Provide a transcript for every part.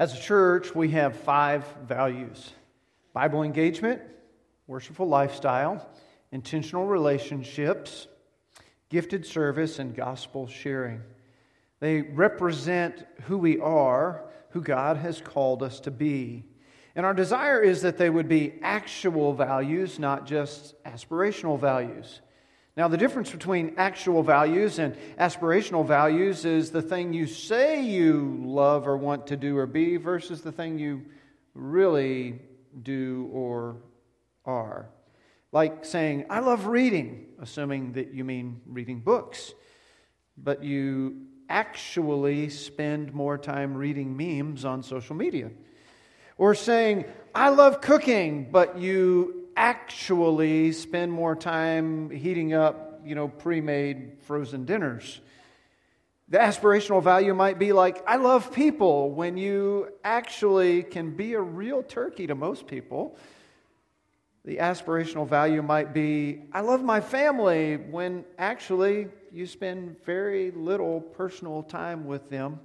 As a church, we have 5 values: Bible engagement, worshipful lifestyle, intentional relationships, gifted service, and gospel sharing. They represent who we are, who God has called us to be. And our desire is that they would be actual values, not just aspirational values. Now, the difference between actual values and aspirational values is the thing you say you love or want to do or be versus the thing you really do or are. Like saying, I love reading, assuming that you mean reading books, but you actually spend more time reading memes on social media. Or saying, I love cooking, but you actually spend more time heating up, pre-made frozen dinners. The aspirational value might be like, I love people, when you actually can be a real turkey to most people. The aspirational value might be, I love my family, when actually you spend very little personal time with them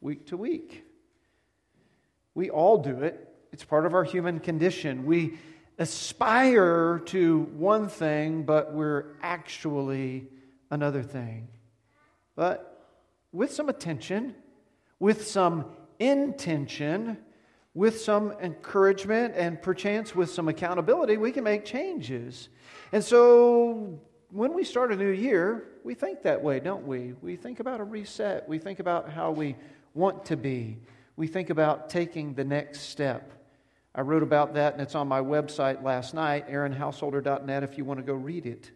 week to week. We all do it. It's part of our human condition. We aspire to one thing, but we're actually another thing. But with some attention, with some intention, with some encouragement, and perchance with some accountability, we can make changes. And so when we start a new year, we think that way, don't we? We think about a reset. We think about how we want to be. We think about taking the next step. I wrote about that, and it's on my website last night, AaronHouseholder.net, if you want to go read it.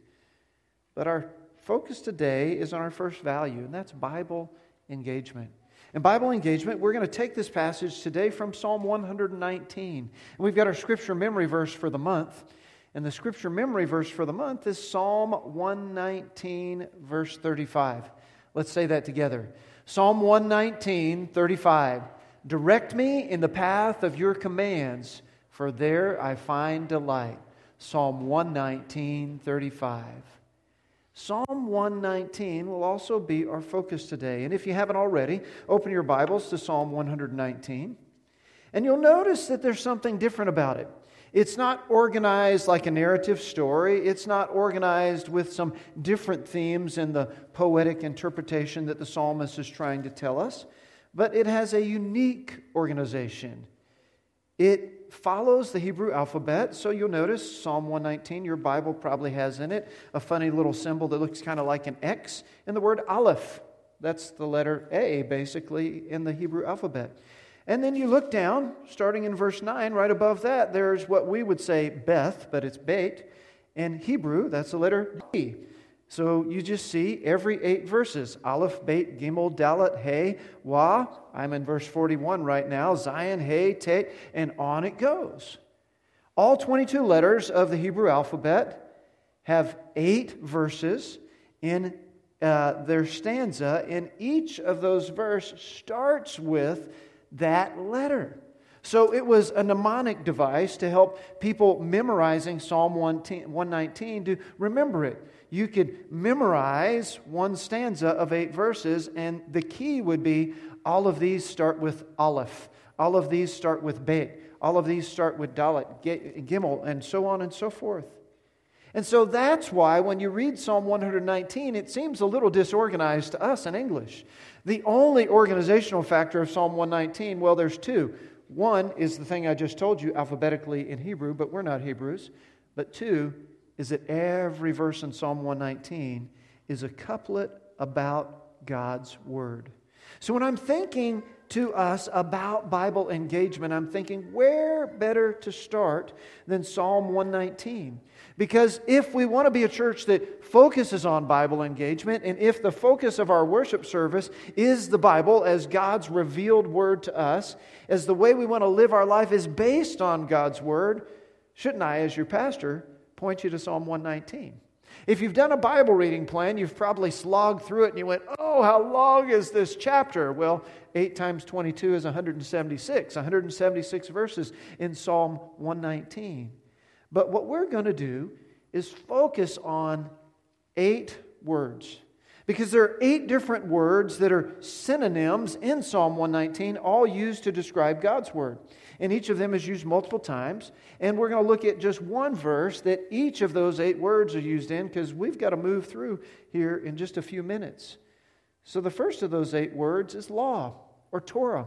But our focus today is on our first value, and that's Bible engagement. In Bible engagement, we're going to take this passage today from Psalm 119. And we've got our scripture memory verse for the month. And the scripture memory verse for the month is Psalm 119, verse 35. Let's say that together. Psalm 119, 35. Direct me in the path of your commands, for there I find delight. Psalm 119, 35. Psalm 119 will also be our focus today. And if you haven't already, open your Bibles to Psalm 119. And you'll notice that there's something different about it. It's not organized like a narrative story. It's not organized with some different themes and the poetic interpretation that the psalmist is trying to tell us. But it has a unique organization. It follows the Hebrew alphabet, so you'll notice Psalm 119, your Bible probably has in it a funny little symbol that looks kind of like an X, and the word Aleph. That's the letter A, basically, in the Hebrew alphabet. And then you look down, starting in verse 9, right above that, there's what we would say Beth, but it's Beit. In Hebrew, that's the letter B. So you just see every 8 verses, Aleph, Beit, Gimel, Dalet, He, Wah, I'm in verse 41 right now, Zion, He, Tet, and on it goes. All 22 letters of the Hebrew alphabet have 8 verses in their stanza, and each of those verses starts with that letter. So it was a mnemonic device to help people memorizing Psalm 119 to remember it. You could memorize one stanza of 8 verses, and the key would be all of these start with Aleph, all of these start with Beit, all of these start with Dalet, Gimel, and so on and so forth. And so that's why when you read Psalm 119, it seems a little disorganized to us in English. The only organizational factor of Psalm 119, well, there's 2. One is the thing I just told you alphabetically in Hebrew, but we're not Hebrews. But 2 is that every verse in Psalm 119 is a couplet about God's Word. So when I'm thinking to us about Bible engagement, I'm thinking where better to start than Psalm 119? Because if we want to be a church that focuses on Bible engagement, and if the focus of our worship service is the Bible as God's revealed Word to us, as the way we want to live our life is based on God's Word, shouldn't I, as your pastor, point you to Psalm 119? If you've done a Bible reading plan, you've probably slogged through it and you went, oh, how long is this chapter? Well, 8 times 22 is 176. 176 verses in Psalm 119. But what we're going to do is focus on 8 words. Because there are 8 different words that are synonyms in Psalm 119, all used to describe God's Word. And each of them is used multiple times. And we're going to look at just one verse that each of those 8 words are used in, because we've got to move through here in just a few minutes. So the first of those 8 words is law, or Torah.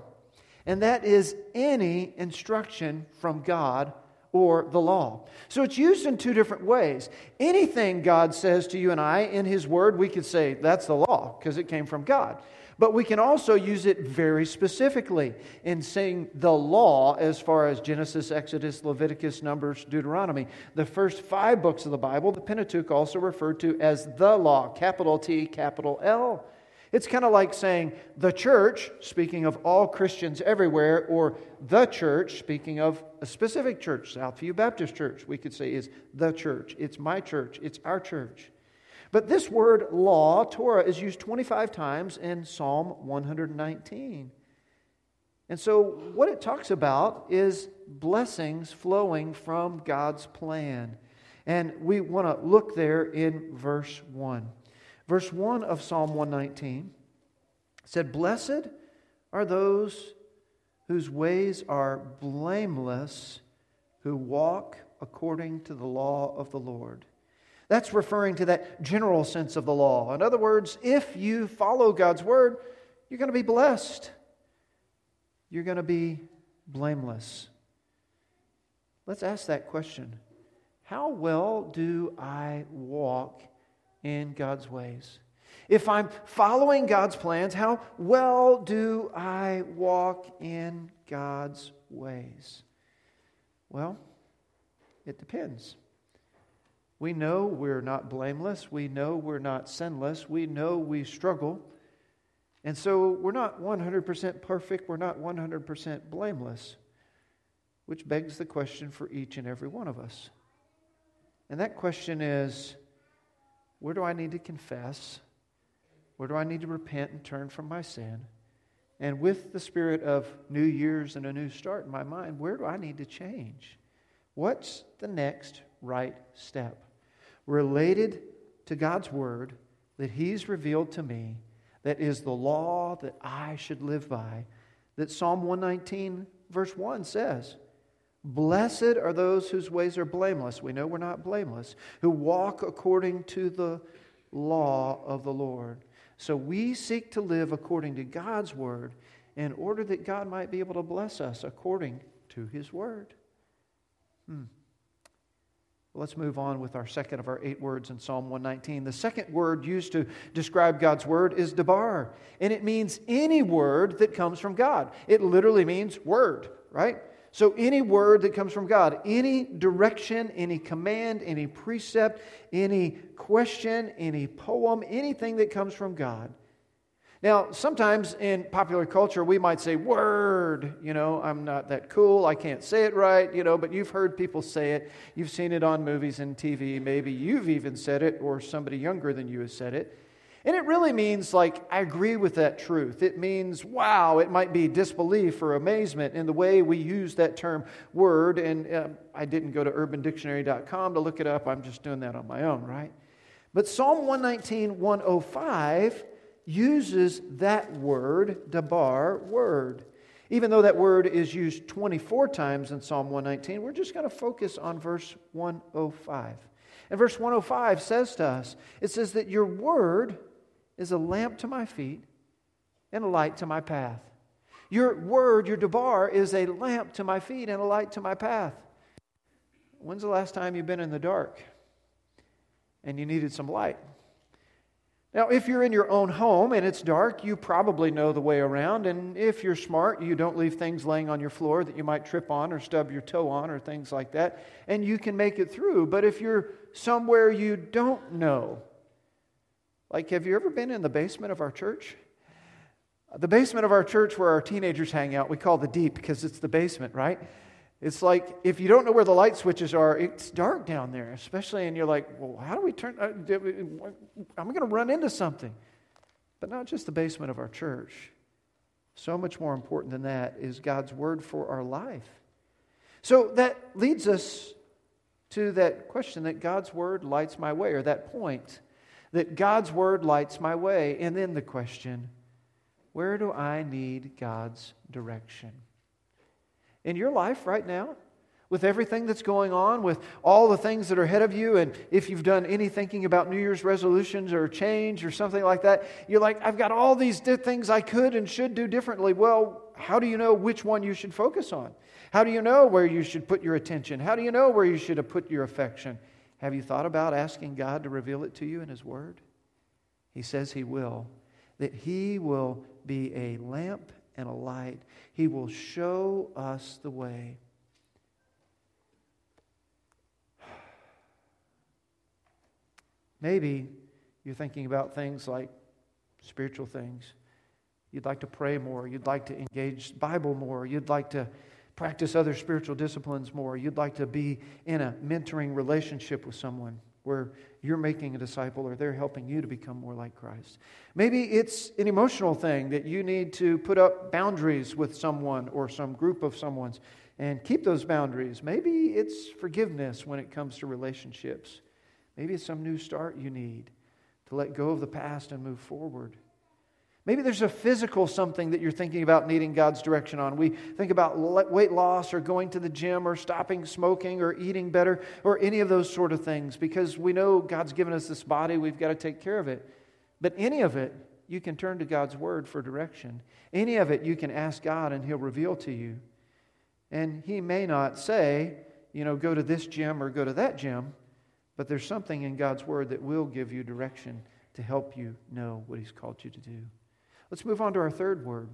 And that is any instruction from God or the law. So it's used in 2 different ways. Anything God says to you and I in His Word, we could say that's the law because it came from God. But we can also use it very specifically in saying the law as far as Genesis, Exodus, Leviticus, Numbers, Deuteronomy. The first 5 books of the Bible, the Pentateuch, also referred to as the law, capital T, capital L. It's kind of like saying the church, speaking of all Christians everywhere, or the church, speaking of a specific church, Southview Baptist Church, we could say is the church, it's my church, it's our church. But this word law, Torah, is used 25 times in Psalm 119. And so what it talks about is blessings flowing from God's plan. And we want to look there in verse 1. Verse 1 of Psalm 119 said, "Blessed are those whose ways are blameless, who walk according to the law of the Lord." That's referring to that general sense of the law. In other words, if you follow God's word, you're going to be blessed. You're going to be blameless. Let's ask that question. How well do I walk in God's ways? If I'm following God's plans, how well do I walk in God's ways? Well, it depends. We know we're not blameless. We know we're not sinless. We know we struggle. And so we're not 100% perfect. We're not 100% blameless, which begs the question for each and every one of us. And that question is, where do I need to confess? Where do I need to repent and turn from my sin? And with the spirit of new years and a new start in my mind, where do I need to change? What's the next right step related to God's word that He's revealed to me, that is the law that I should live by, that Psalm 119 verse 1 says, "Blessed are those whose ways are blameless." We know we're not blameless. "Who walk according to the law of the Lord." So we seek to live according to God's word in order that God might be able to bless us according to His word. Let's move on with our second of our 8 words in Psalm 119. The second word used to describe God's word is dabar. And it means any word that comes from God. It literally means word, right? So any word that comes from God, any direction, any command, any precept, any question, any poem, anything that comes from God. Now, sometimes in popular culture, we might say, word, I'm not that cool, I can't say it right, but you've heard people say it, you've seen it on movies and TV, maybe you've even said it, or somebody younger than you has said it. And it really means, I agree with that truth. It means, wow, it might be disbelief or amazement in the way we use that term word. And I didn't go to urbandictionary.com to look it up. I'm just doing that on my own, right? But Psalm 119, 105 uses that word, dabar, word. Even though that word is used 24 times in Psalm 119, we're just going to focus on verse 105. And verse 105 says to us, it says that your word is a lamp to my feet and a light to my path. Your word, your dabar, is a lamp to my feet and a light to my path. When's the last time you've been in the dark and you needed some light? Now, if you're in your own home and it's dark, you probably know the way around. And if you're smart, you don't leave things laying on your floor that you might trip on or stub your toe on or things like that. And you can make it through. But if you're somewhere you don't know, have you ever been in the basement of our church? The basement of our church where our teenagers hang out, we call the deep because it's the basement, right? It's if you don't know where the light switches are, it's dark down there, especially, and you're how do we turn? I'm going to run into something. But not just the basement of our church. So much more important than that is God's word for our life. So that leads us to that question that God's word lights my way, or that point that God's word lights my way. And then the question, where do I need God's direction? In your life right now, with everything that's going on, with all the things that are ahead of you, and if you've done any thinking about New Year's resolutions or change or something like that, you're like, I've got all these things I could and should do differently. Well, how do you know which one you should focus on? How do you know where you should put your attention? How do you know where you should have put your affection? Have you thought about asking God to reveal it to you in His Word? He says He will, that He will be a lamp and a light. He will show us the way. Maybe you're thinking about things like spiritual things. You'd like to pray more. You'd like to engage the Bible more. You'd like to practice other spiritual disciplines more. You'd like to be in a mentoring relationship with someone where you're making a disciple or they're helping you to become more like Christ. Maybe it's an emotional thing that you need to put up boundaries with someone or some group of someone's and keep those boundaries. Maybe it's forgiveness when it comes to relationships. Maybe it's some new start you need to let go of the past and move forward. Maybe there's a physical something that you're thinking about needing God's direction on. We think about weight loss or going to the gym or stopping smoking or eating better or any of those sort of things because we know God's given us this body. We've got to take care of it. But any of it, you can turn to God's Word for direction. Any of it, you can ask God and He'll reveal to you. And He may not say, you know, go to this gym or go to that gym, but there's something in God's Word that will give you direction to help you know what He's called you to do. Let's move on to our third word.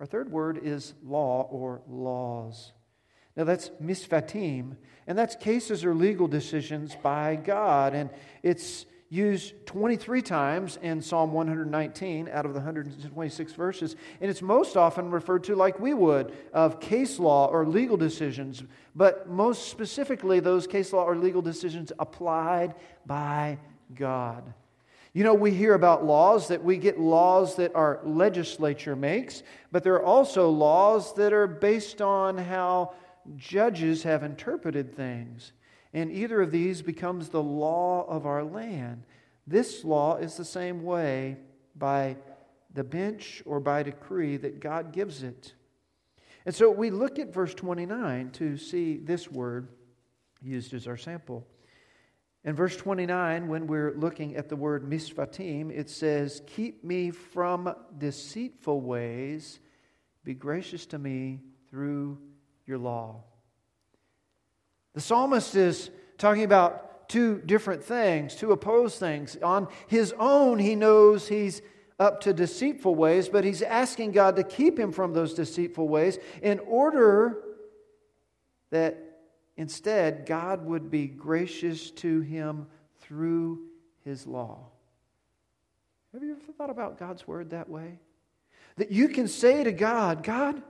Our third word is law or laws. Now that's misfatim, and that's cases or legal decisions by God. And it's used 23 times in Psalm 119 out of the 126 verses. And it's most often referred to like we would of case law or legal decisions. But most specifically, those case law or legal decisions applied by God. You know, we hear about laws that we get laws that our legislature makes, but there are also laws that are based on how judges have interpreted things. And either of these becomes the law of our land. This law is the same way by the bench or by decree that God gives it. And so we look at verse 29 to see this word used as our sample. In verse 29, when we're looking at the word misfatim, it says, keep me from deceitful ways, be gracious to me through your law. The psalmist is talking about two different things, two opposed things. On his own, he knows he's up to deceitful ways, but he's asking God to keep him from those deceitful ways in order that instead, God would be gracious to him through His law. Have you ever thought about God's Word that way? That you can say to God, God,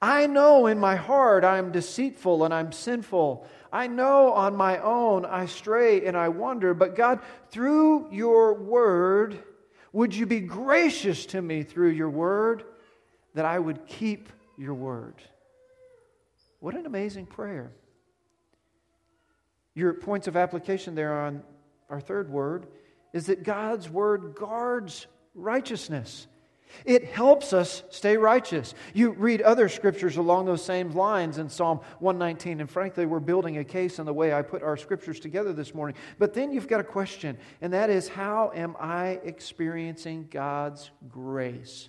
I know in my heart I'm deceitful and I'm sinful. I know on my own I stray and I wander. But God, through your Word, would you be gracious to me through your Word that I would keep your Word? What an amazing prayer. Your points of application there on our third word is that God's Word guards righteousness. It helps us stay righteous. You read other scriptures along those same lines in Psalm 119, and frankly, we're building a case in the way I put our scriptures together this morning. But then you've got a question, and that is, how am I experiencing God's grace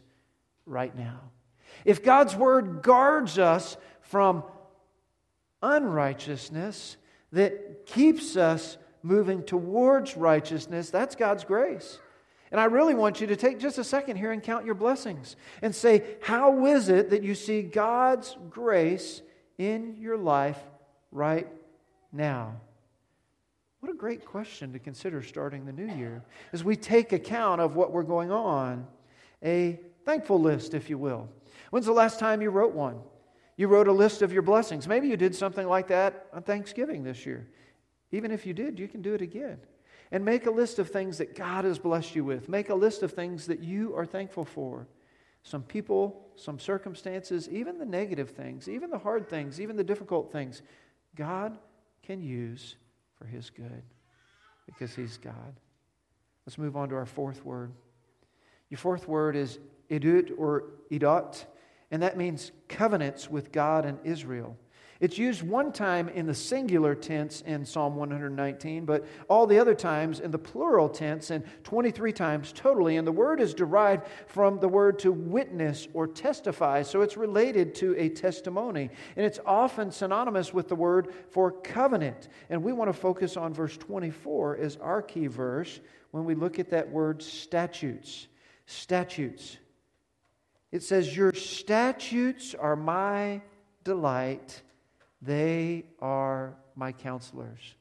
right now? If God's Word guards us from unrighteousness that keeps us moving towards righteousness, that's God's grace. And I really want you to take just a second here and count your blessings and say, how is it that you see God's grace in your life right now? What a great question to consider starting the new year as we take account of what we're going on. A thankful list, if you will. When's the last time you wrote one? You wrote a list of your blessings. Maybe you did something like that on Thanksgiving this year. Even if you did, you can do it again. And make a list of things that God has blessed you with. Make a list of things that you are thankful for. Some people, some circumstances, even the negative things, even the hard things, even the difficult things, God can use for His good because He's God. Let's move on to our fourth word. Your fourth word is idut or idot, and that means covenants with God and Israel. It's used one time in the singular tense in Psalm 119, but all the other times in the plural tense, and 23 times totally. And the word is derived from the word to witness or testify, so it's related to a testimony. And it's often synonymous with the word for covenant. And we want to focus on verse 24 as our key verse when we look at that word statutes. Statutes. It says, "Your statutes are my delight. They are my counselors."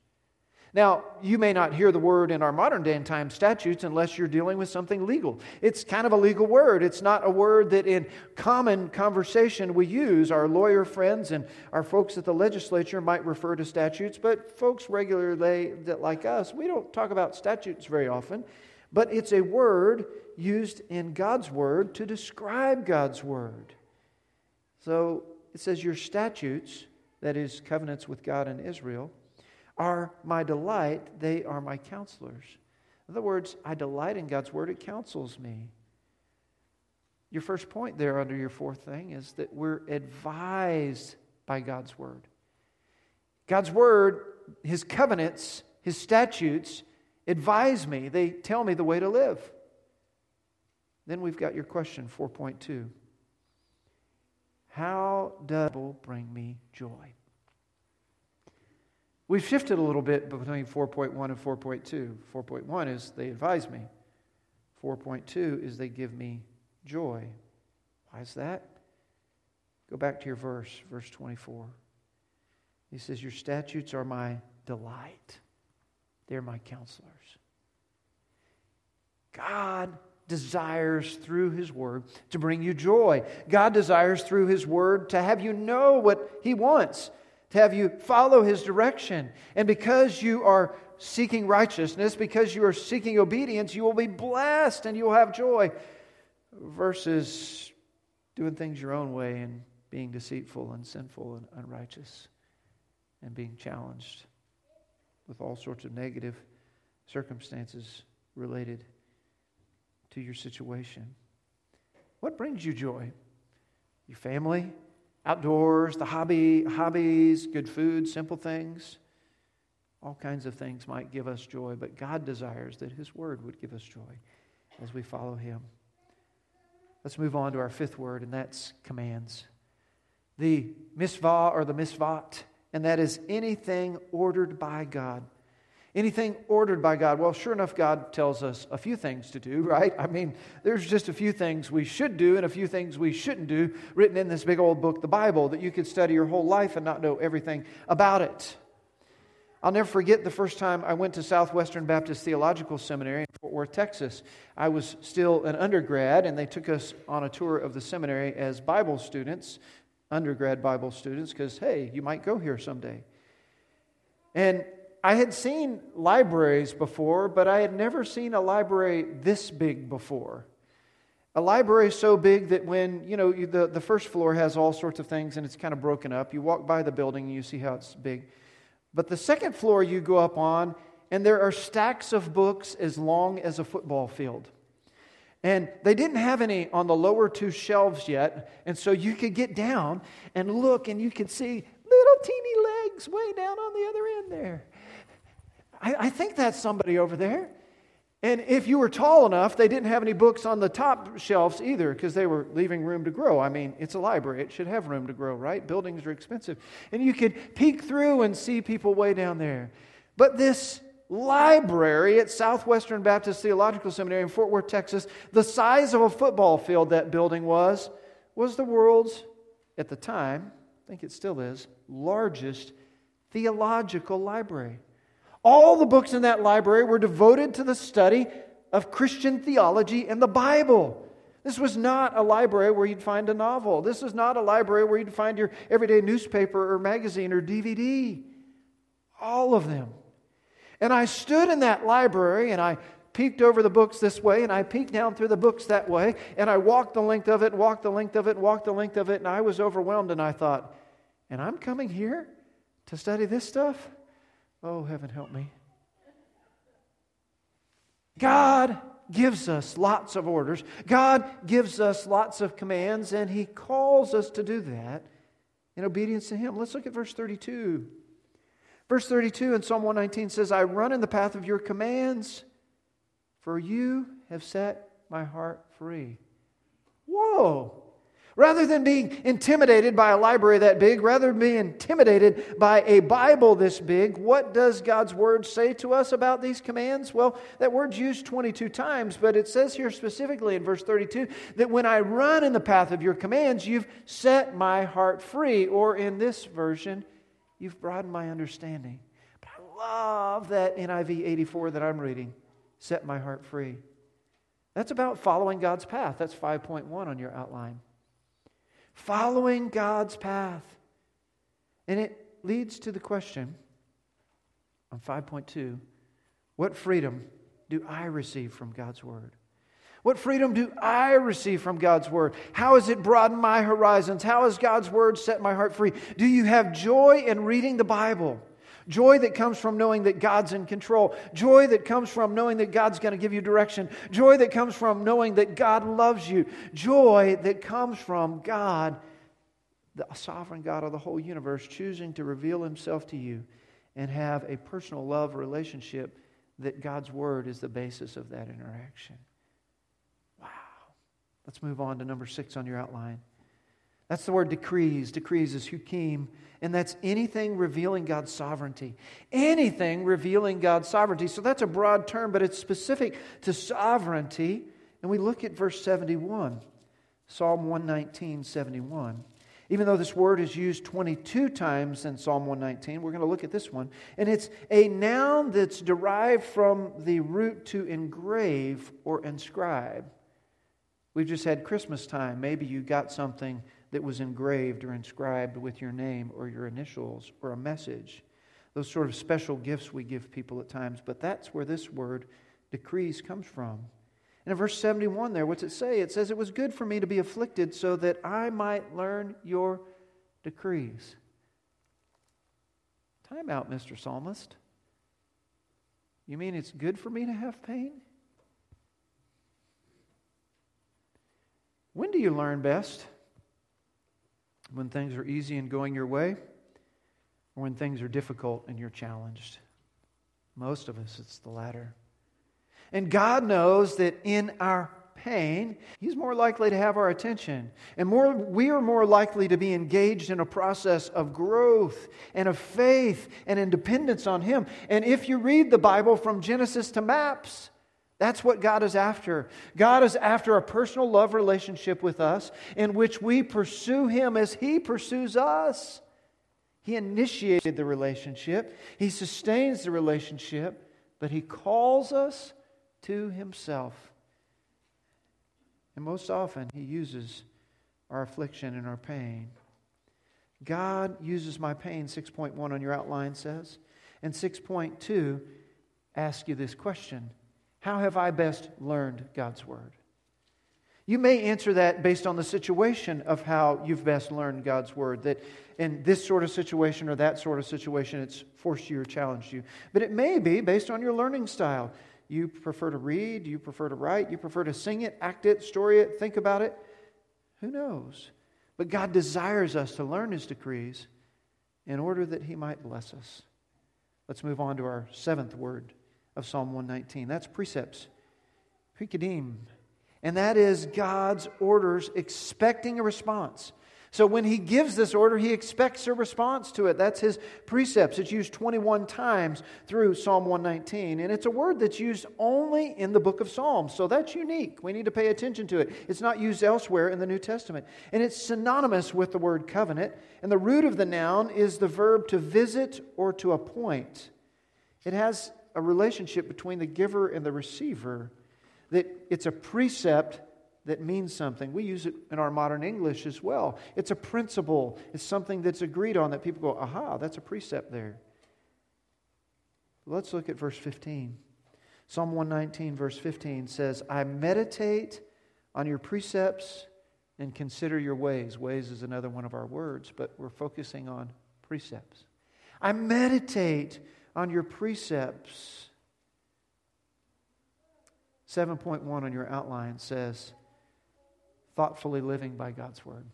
Now, you may not hear the word in our modern day and time statutes unless you're dealing with something legal. It's kind of a legal word. It's not a word that in common conversation we use. Our lawyer friends and our folks at the legislature might refer to statutes, but folks regularly like us, we don't talk about statutes very often. But it's a word used in God's word to describe God's word. So it says, "Your statutes," that is, covenants with God and Israel, "are my delight. They are my counselors." In other words, I delight in God's word. It counsels me. Your first point there under your fourth thing is that we're advised by God's word. God's word, His covenants, His statutes advise me. They tell me the way to live. Then we've got your question, 4.2. How does the Bible bring me joy? We've shifted a little bit between 4.1 and 4.2. 4.1 is they advise me. 4.2 is they give me joy. Why is that? Go back to your verse, verse 24. He says, "Your statutes are my delight. They're my counselors." God desires through His word to bring you joy. God desires through His word to have you know what He wants, to have you follow His direction. And because you are seeking righteousness, because you are seeking obedience, you will be blessed and you will have joy, versus doing things your own way and being deceitful and sinful and unrighteous and being challenged with all sorts of negative circumstances related to your situation. What brings you joy? Your family, outdoors, the hobbies, good food, simple things. All kinds of things might give us joy, but God desires that His word would give us joy as we follow Him. Let's move on to our fifth word, and that's commands. The misvah or the misvot, and that is anything ordered by God. Anything ordered by God. Well, sure enough, God tells us a few things to do, right? I mean, there's just a few things we should do and a few things we shouldn't do written in this big old book, the Bible, that you could study your whole life and not know everything about it. I'll never forget the first time I went to Southwestern Baptist Theological Seminary in Fort Worth, Texas. I was still an undergrad, and they took us on a tour of the seminary as Bible students, undergrad Bible students, because, hey, you might go here someday. And I had seen libraries before, but I had never seen a library this big before. A library so big that when, the first floor has all sorts of things and it's kind of broken up. You walk by the building and you see how it's big. But the second floor you go up on, and there are stacks of books as long as a football field. And they didn't have any on the lower two shelves yet, and so you could get down and look, and you could see little teeny legs way down on the other end there. I think that's somebody over there. And if you were tall enough, they didn't have any books on the top shelves either, because they were leaving room to grow. I mean, it's a library. It should have room to grow, right? Buildings are expensive. And you could peek through and see people way down there. But this library at Southwestern Baptist Theological Seminary in Fort Worth, Texas, the size of a football field that building was the world's, at the time, I think it still is, largest theological library. All the books in that library were devoted to the study of Christian theology and the Bible. This was not a library where you'd find a novel. This was not a library where you'd find your everyday newspaper or magazine or DVD. All of them. And I stood in that library, and I peeked over the books this way, and I peeked down through the books that way, and I walked the length of it, walked the length of it, walked the length of it, and I was overwhelmed, and I thought, and I'm coming here to study this stuff? Oh, heaven help me. God gives us lots of orders. God gives us lots of commands, and He calls us to do that in obedience to Him. Let's look at verse 32. Verse 32 in Psalm 119 says, I run in the path of your commands, for you have set my heart free. Whoa! Rather than being intimidated by a library that big, rather than being intimidated by a Bible this big, what does God's Word say to us about these commands? Well, that word's used 22 times, but it says here specifically in verse 32 that when I run in the path of your commands, you've set my heart free, or in this version, you've broadened my understanding. But I love that NIV 84 that I'm reading, set my heart free. That's about following God's path. That's 5.1 on your outline. Following God's path. And it leads to the question on 5.2, what freedom do I receive from God's Word? What freedom do I receive from God's Word? How has it broadened my horizons? How has God's Word set my heart free? Do you have joy in reading the Bible? Joy that comes from knowing that God's in control. Joy that comes from knowing that God's going to give you direction. Joy that comes from knowing that God loves you. Joy that comes from God, the sovereign God of the whole universe, choosing to reveal Himself to you and have a personal love relationship that God's Word is the basis of that interaction. Wow. Let's move on to number 6 on your outline. That's the word decrees. Decrees is hukim, and that's anything revealing God's sovereignty. Anything revealing God's sovereignty. So that's a broad term, but it's specific to sovereignty. And we look at verse 71, Psalm 119, 71. Even though this word is used 22 times in Psalm 119, we're going to look at this one. And it's a noun that's derived from the root to engrave or inscribe. We've just had Christmas time. Maybe you got something that was engraved or inscribed with your name or your initials or a message. Those sort of special gifts we give people at times. But that's where this word, decrees, comes from. And in verse 71 there, what's it say? It says, it was good for me to be afflicted so that I might learn your decrees. Time out, Mr. Psalmist. You mean it's good for me to have pain? When do you learn best? When things are easy and going your way, or when things are difficult and you're challenged? Most of us, it's the latter. And God knows that in our pain, He's more likely to have our attention. And we are more likely to be engaged in a process of growth and of faith and in dependence on Him. And if you read the Bible from Genesis to Maps, that's what God is after. God is after a personal love relationship with us in which we pursue Him as He pursues us. He initiated the relationship. He sustains the relationship, but He calls us to Himself. And most often, He uses our affliction and our pain. God uses my pain, 6.1 on your outline says. And 6.2 asks you this question. How have I best learned God's Word? You may answer that based on the situation of how you've best learned God's Word, that in this sort of situation or that sort of situation, it's forced you or challenged you. But it may be based on your learning style. You prefer to read, you prefer to write, you prefer to sing it, act it, story it, think about it. Who knows? But God desires us to learn His decrees in order that He might bless us. Let's move on to our 7th word of Psalm 119. That's precepts. Pikadim. And that is God's orders expecting a response. So when He gives this order, He expects a response to it. That's His precepts. It's used 21 times through Psalm 119. And it's a word that's used only in the book of Psalms. So that's unique. We need to pay attention to it. It's not used elsewhere in the New Testament. And it's synonymous with the word covenant. And the root of the noun is the verb to visit or to appoint. It has a relationship between the giver and the receiver, that it's a precept that means something. We use it in our modern English as well. It's a principle. It's something that's agreed on that people go, aha, that's a precept there. Let's look at verse 15. Psalm 119 verse 15 says, I meditate on your precepts and consider your ways. Ways is another one of our words, but we're focusing on precepts. I meditate on your precepts. 7.1 on your outline says, thoughtfully living by God's Word.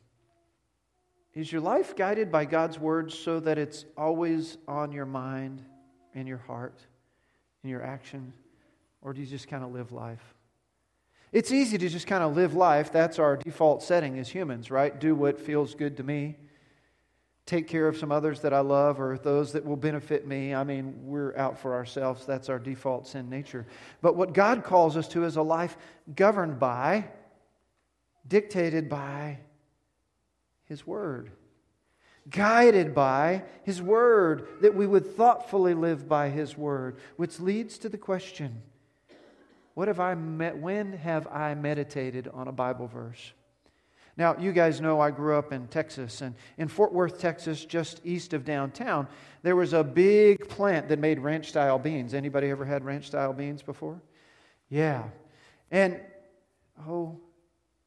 Is your life guided by God's Word so that it's always on your mind, in your heart, in your action? Or do you just kind of live life? It's easy to just kind of live life. That's our default setting as humans, right? Do what feels good to me. Take care of some others that I love or those that will benefit me. I mean, we're out for ourselves. That's our default sin nature. But what God calls us to is a life governed by, dictated by His Word, guided by His Word, that we would thoughtfully live by His Word, which leads to the question, when have I meditated on a Bible verse? Now, you guys know I grew up in Texas, and in Fort Worth, Texas, just east of downtown, there was a big plant that made ranch-style beans. Anybody ever had ranch-style beans before? Yeah. And,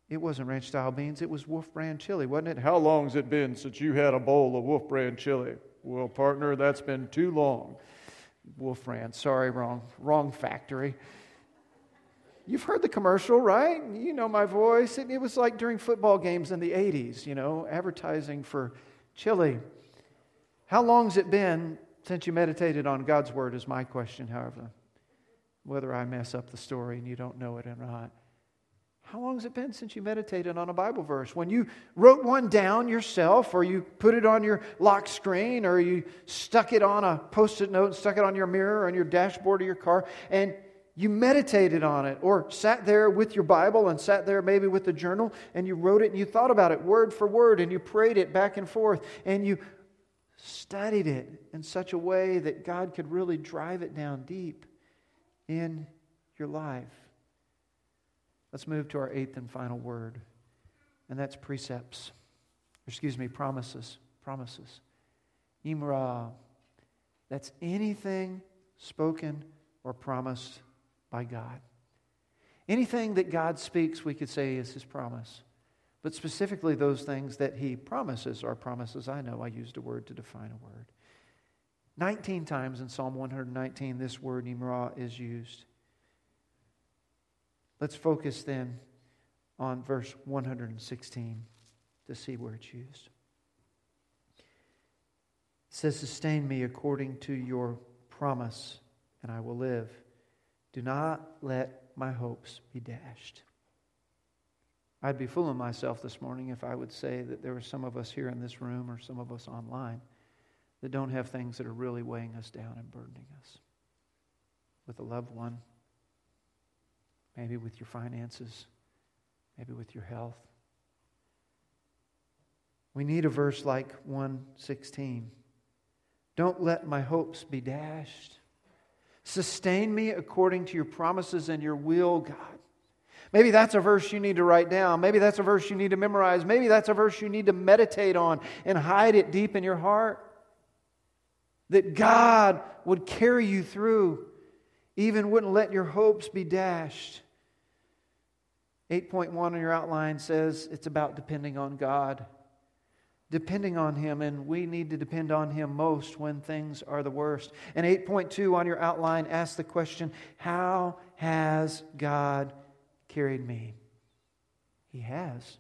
it wasn't ranch-style beans, it was Wolf Brand chili, wasn't it? How long's it been since you had a bowl of Wolf Brand chili? Well, partner, that's been too long. Wolf Brand, sorry, wrong factory. You've heard the commercial, right? You know my voice. It was like during football games in the 80s, advertising for chili. How long's it been since you meditated on God's Word is my question, however. Whether I mess up the story and you don't know it or not. How long's it been since you meditated on a Bible verse? When you wrote one down yourself, or you put it on your lock screen, or you stuck it on a post-it note and stuck it on your mirror or on your dashboard of your car, and you meditated on it, or sat there with your Bible and sat there maybe with a journal, and you wrote it and you thought about it word for word, and you prayed it back and forth, and you studied it in such a way that God could really drive it down deep in your life. Let's move to our eighth and final word, and that's precepts. Promises. Promises. Imra. That's anything spoken or promised by God. Anything that God speaks, we could say is His promise. But specifically those things that He promises are promises. I know I used a word to define a word. 19 times in Psalm 119, this word Imra is used. Let's focus then on verse 116 to see where it's used. It says, sustain me according to your promise, and I will live. Do not let my hopes be dashed. I'd be fooling myself this morning if I would say that there are some of us here in this room or some of us online that don't have things that are really weighing us down and burdening us. With a loved one, maybe with your finances, maybe with your health. We need a verse like 116. Don't let my hopes be dashed. Sustain me according to your promises and your will, God. Maybe that's a verse you need to write down. Maybe that's a verse you need to memorize. Maybe that's a verse you need to meditate on and hide it deep in your heart. That God would carry you through, even wouldn't let your hopes be dashed. 8.1 on your outline says it's about depending on God. Depending on Him, and we need to depend on Him most when things are the worst. And 8.2 on your outline asks the question, how has God carried me? He has.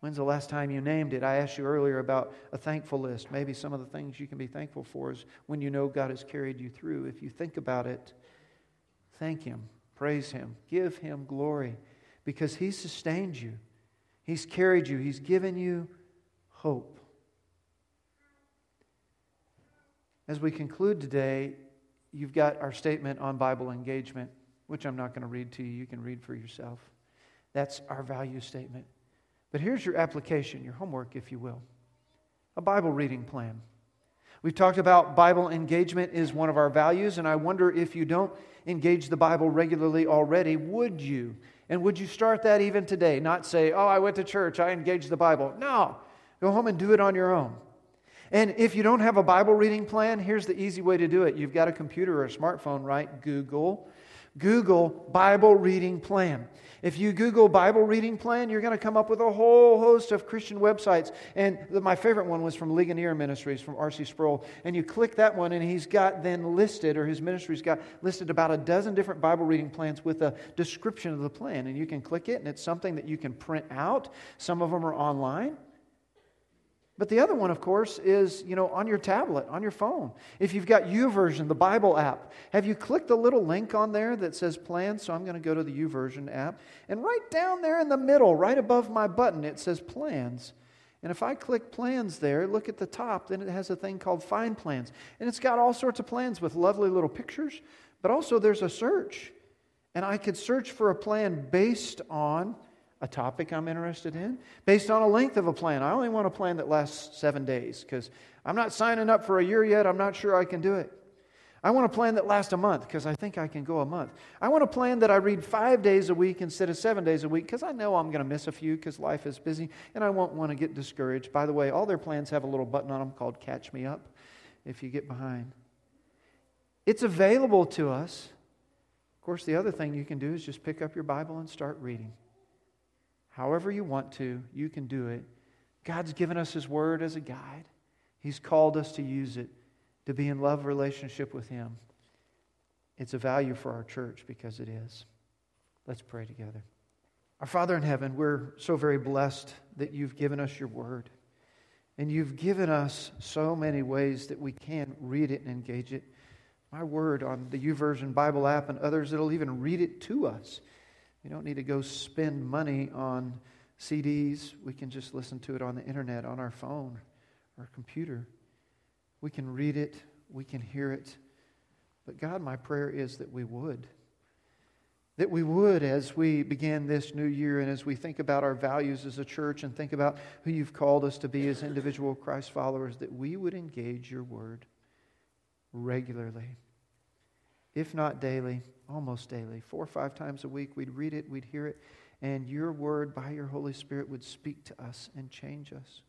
When's the last time you named it? I asked you earlier about a thankful list. Maybe some of the things you can be thankful for is when you know God has carried you through. If you think about it, thank Him, praise Him, give Him glory, because He sustained you. He's carried you. He's given you hope. As we conclude today, you've got our statement on Bible engagement, which I'm not going to read to you. You can read for yourself. That's our value statement. But here's your application, your homework, if you will. A Bible reading plan. We've talked about Bible engagement is one of our values, and I wonder if you don't engage the Bible regularly already, would you? And would you start that even today? Not say, I went to church, I engaged the Bible. No. Go home and do it on your own. And if you don't have a Bible reading plan, here's the easy way to do it. You've got a computer or a smartphone, right? Google. Google Bible reading plan. If you Google Bible reading plan, you're going to come up with a whole host of Christian websites. And my favorite one was from Ligonier Ministries, from R.C. Sproul. And you click that one, and he's got then listed, or his ministry's got listed about a dozen different Bible reading plans with a description of the plan. And you can click it, and it's something that you can print out. Some of them are online. But the other one, of course, is, on your tablet, on your phone. If you've got YouVersion, the Bible app, have you clicked the little link on there that says plan? So I'm going to go to the YouVersion app. And right down there in the middle, right above my button, it says plans. And if I click plans there, look at the top, then it has a thing called find plans. And it's got all sorts of plans with lovely little pictures. But also there's a search. And I could search for a plan based on a topic I'm interested in, based on a length of a plan. I only want a plan that lasts 7 days because I'm not signing up for a year yet. I'm not sure I can do it. I want a plan that lasts a month because I think I can go a month. I want a plan that I read 5 days a week instead of 7 days a week because I know I'm going to miss a few because life is busy and I won't want to get discouraged. By the way, all their plans have a little button on them called Catch Me Up if you get behind. It's available to us. Of course, the other thing you can do is just pick up your Bible and start reading. However you want to, you can do it. God's given us His Word as a guide. He's called us to use it, to be in love relationship with Him. It's a value for our church because it is. Let's pray together. Our Father in heaven, we're so very blessed that You've given us Your Word. And You've given us so many ways that we can read it and engage it. My word, on the YouVersion Bible app and others, it'll even read it to us. You don't need to go spend money on CDs. We can just listen to it on the internet, on our phone, our computer. We can read it. We can hear it. But God, my prayer is that we would. That we would, as we begin this new year and as we think about our values as a church and think about who You've called us to be as individual Christ followers, that we would engage Your Word regularly. If not daily, almost daily, 4 or 5 times a week, we'd read it, we'd hear it, and Your Word by Your Holy Spirit would speak to us and change us.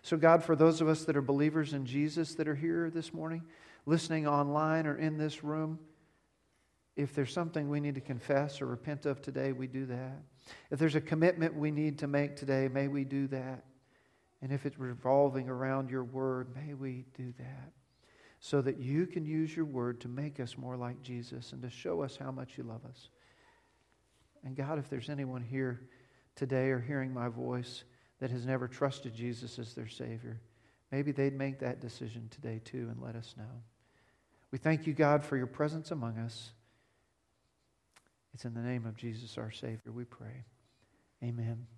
So God, for those of us that are believers in Jesus that are here this morning, listening online or in this room, if there's something we need to confess or repent of today, we do that. If there's a commitment we need to make today, may we do that. And if it's revolving around Your Word, may we do that. So that You can use Your Word to make us more like Jesus and to show us how much You love us. And God, if there's anyone here today or hearing my voice that has never trusted Jesus as their Savior, maybe they'd make that decision today too and let us know. We thank You, God, for Your presence among us. It's in the name of Jesus, our Savior, we pray. Amen.